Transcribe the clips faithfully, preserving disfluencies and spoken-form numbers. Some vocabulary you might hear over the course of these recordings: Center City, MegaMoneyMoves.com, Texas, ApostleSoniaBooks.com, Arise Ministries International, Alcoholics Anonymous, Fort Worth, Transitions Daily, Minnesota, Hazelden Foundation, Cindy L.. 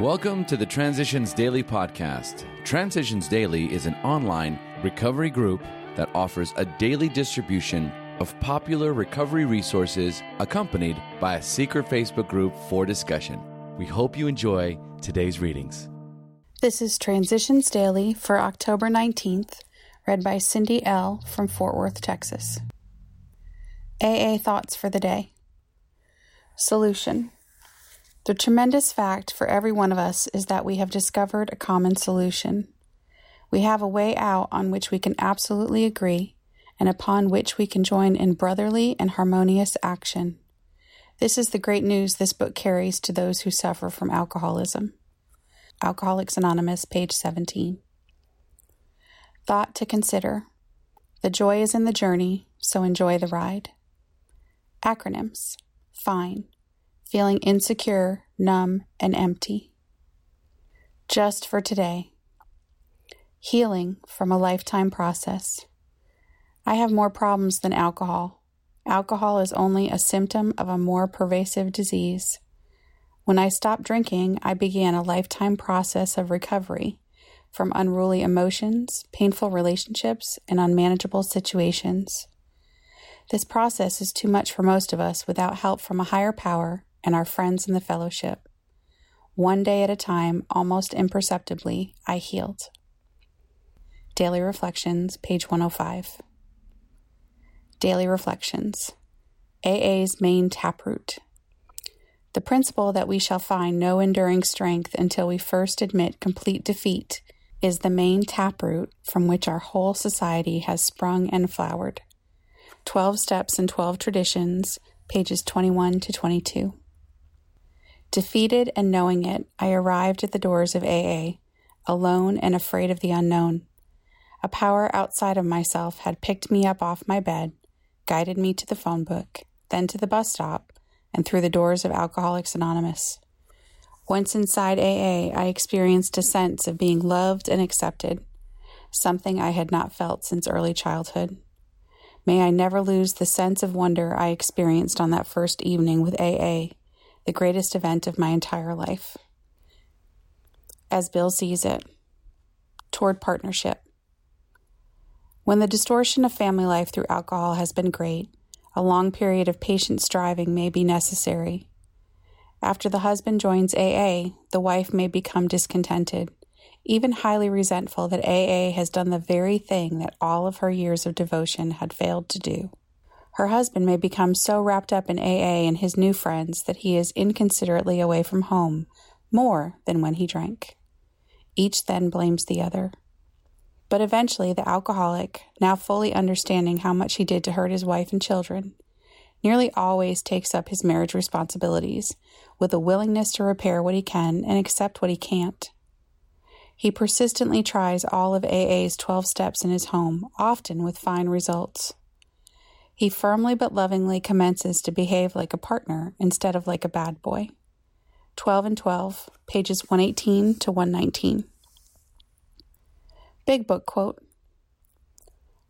Welcome to the Transitions Daily podcast. Transitions Daily is an online recovery group that offers a daily distribution of popular recovery resources accompanied by a secret Facebook group for discussion. We hope you enjoy today's readings. This is Transitions Daily for October nineteenth, read by Cindy L. from Fort Worth, Texas. A A Thoughts for the Day. Solution. The tremendous fact for every one of us is that we have discovered a common solution. We have a way out on which we can absolutely agree and upon which we can join in brotherly and harmonious action. This is the great news this book carries to those who suffer from alcoholism. Alcoholics Anonymous, page seventeen. Thought to consider. The joy is in the journey, so enjoy the ride. Acronyms. Fine. Feeling insecure, numb, and empty. Just for today. Healing from a lifetime process. I have more problems than alcohol. Alcohol is only a symptom of a more pervasive disease. When I stopped drinking, I began a lifetime process of recovery from unruly emotions, painful relationships, and unmanageable situations. This process is too much for most of us without help from a higher power and our friends in the fellowship. One day at a time, almost imperceptibly, I healed. Daily Reflections, page one oh five. Daily Reflections. A A's main taproot. The principle that we shall find no enduring strength until we first admit complete defeat is the main taproot from which our whole society has sprung and flowered. twelve Steps and twelve Traditions, pages twenty-one to twenty-two. Defeated and knowing it, I arrived at the doors of A A, alone and afraid of the unknown. A power outside of myself had picked me up off my bed, guided me to the phone book, then to the bus stop, and through the doors of Alcoholics Anonymous. Once inside A A, I experienced a sense of being loved and accepted, something I had not felt since early childhood. May I never lose the sense of wonder I experienced on that first evening with A A, the greatest event of my entire life. As Bill Sees It. Toward partnership. When the distortion of family life through alcohol has been great, a long period of patient striving may be necessary. After the husband joins A A, the wife may become discontented, even highly resentful that A A has done the very thing that all of her years of devotion had failed to do. Her husband may become so wrapped up in A A and his new friends that he is inconsiderately away from home, more than when he drank. Each then blames the other. But eventually the alcoholic, now fully understanding how much he did to hurt his wife and children, nearly always takes up his marriage responsibilities with a willingness to repair what he can and accept what he can't. He persistently tries all of A A's twelve steps in his home, often with fine results. He firmly but lovingly commences to behave like a partner instead of like a bad boy. twelve and twelve, pages one eighteen to one nineteen. Big Book Quote.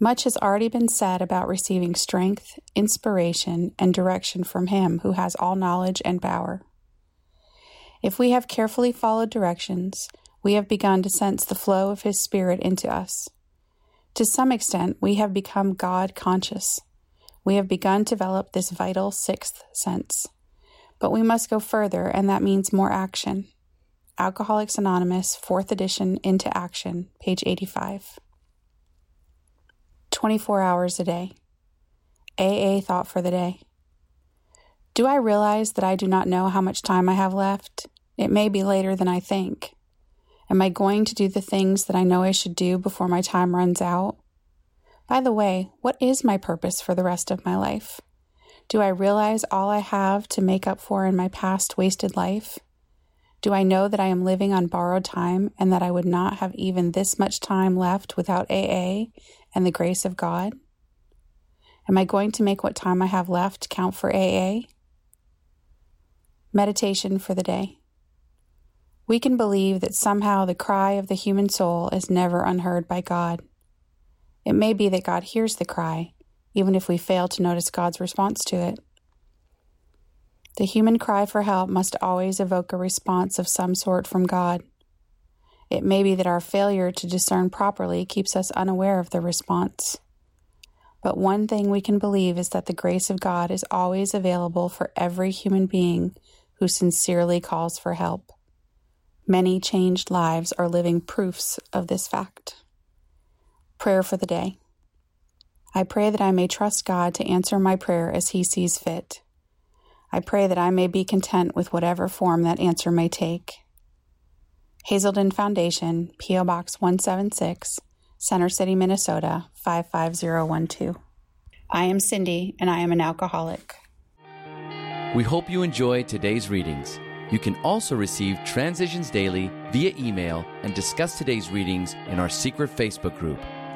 Much has already been said about receiving strength, inspiration, and direction from Him who has all knowledge and power. If we have carefully followed directions, we have begun to sense the flow of His Spirit into us. To some extent, we have become God conscious. We have begun to develop this vital sixth sense. But we must go further, and that means more action. Alcoholics Anonymous, fourth edition, Into Action, page eighty-five. twenty-four hours a day. A A Thought for the Day. Do I realize that I do not know how much time I have left? It may be later than I think. Am I going to do the things that I know I should do before my time runs out? By the way, what is my purpose for the rest of my life? Do I realize all I have to make up for in my past wasted life? Do I know that I am living on borrowed time and that I would not have even this much time left without A A and the grace of God? Am I going to make what time I have left count for A A? Meditation for the day. We can believe that somehow the cry of the human soul is never unheard by God. It may be that God hears the cry, even if we fail to notice God's response to it. The human cry for help must always evoke a response of some sort from God. It may be that our failure to discern properly keeps us unaware of the response. But one thing we can believe is that the grace of God is always available for every human being who sincerely calls for help. Many changed lives are living proofs of this fact. Prayer for the day. I pray that I may trust God to answer my prayer as He sees fit. I pray that I may be content with whatever form that answer may take. Hazelden Foundation, P O Box one seventy-six, Center City, Minnesota, five five zero one two. I am Cindy, and I am an alcoholic. We hope you enjoyed today's readings. You can also receive Transitions Daily via email and discuss today's readings in our secret Facebook group.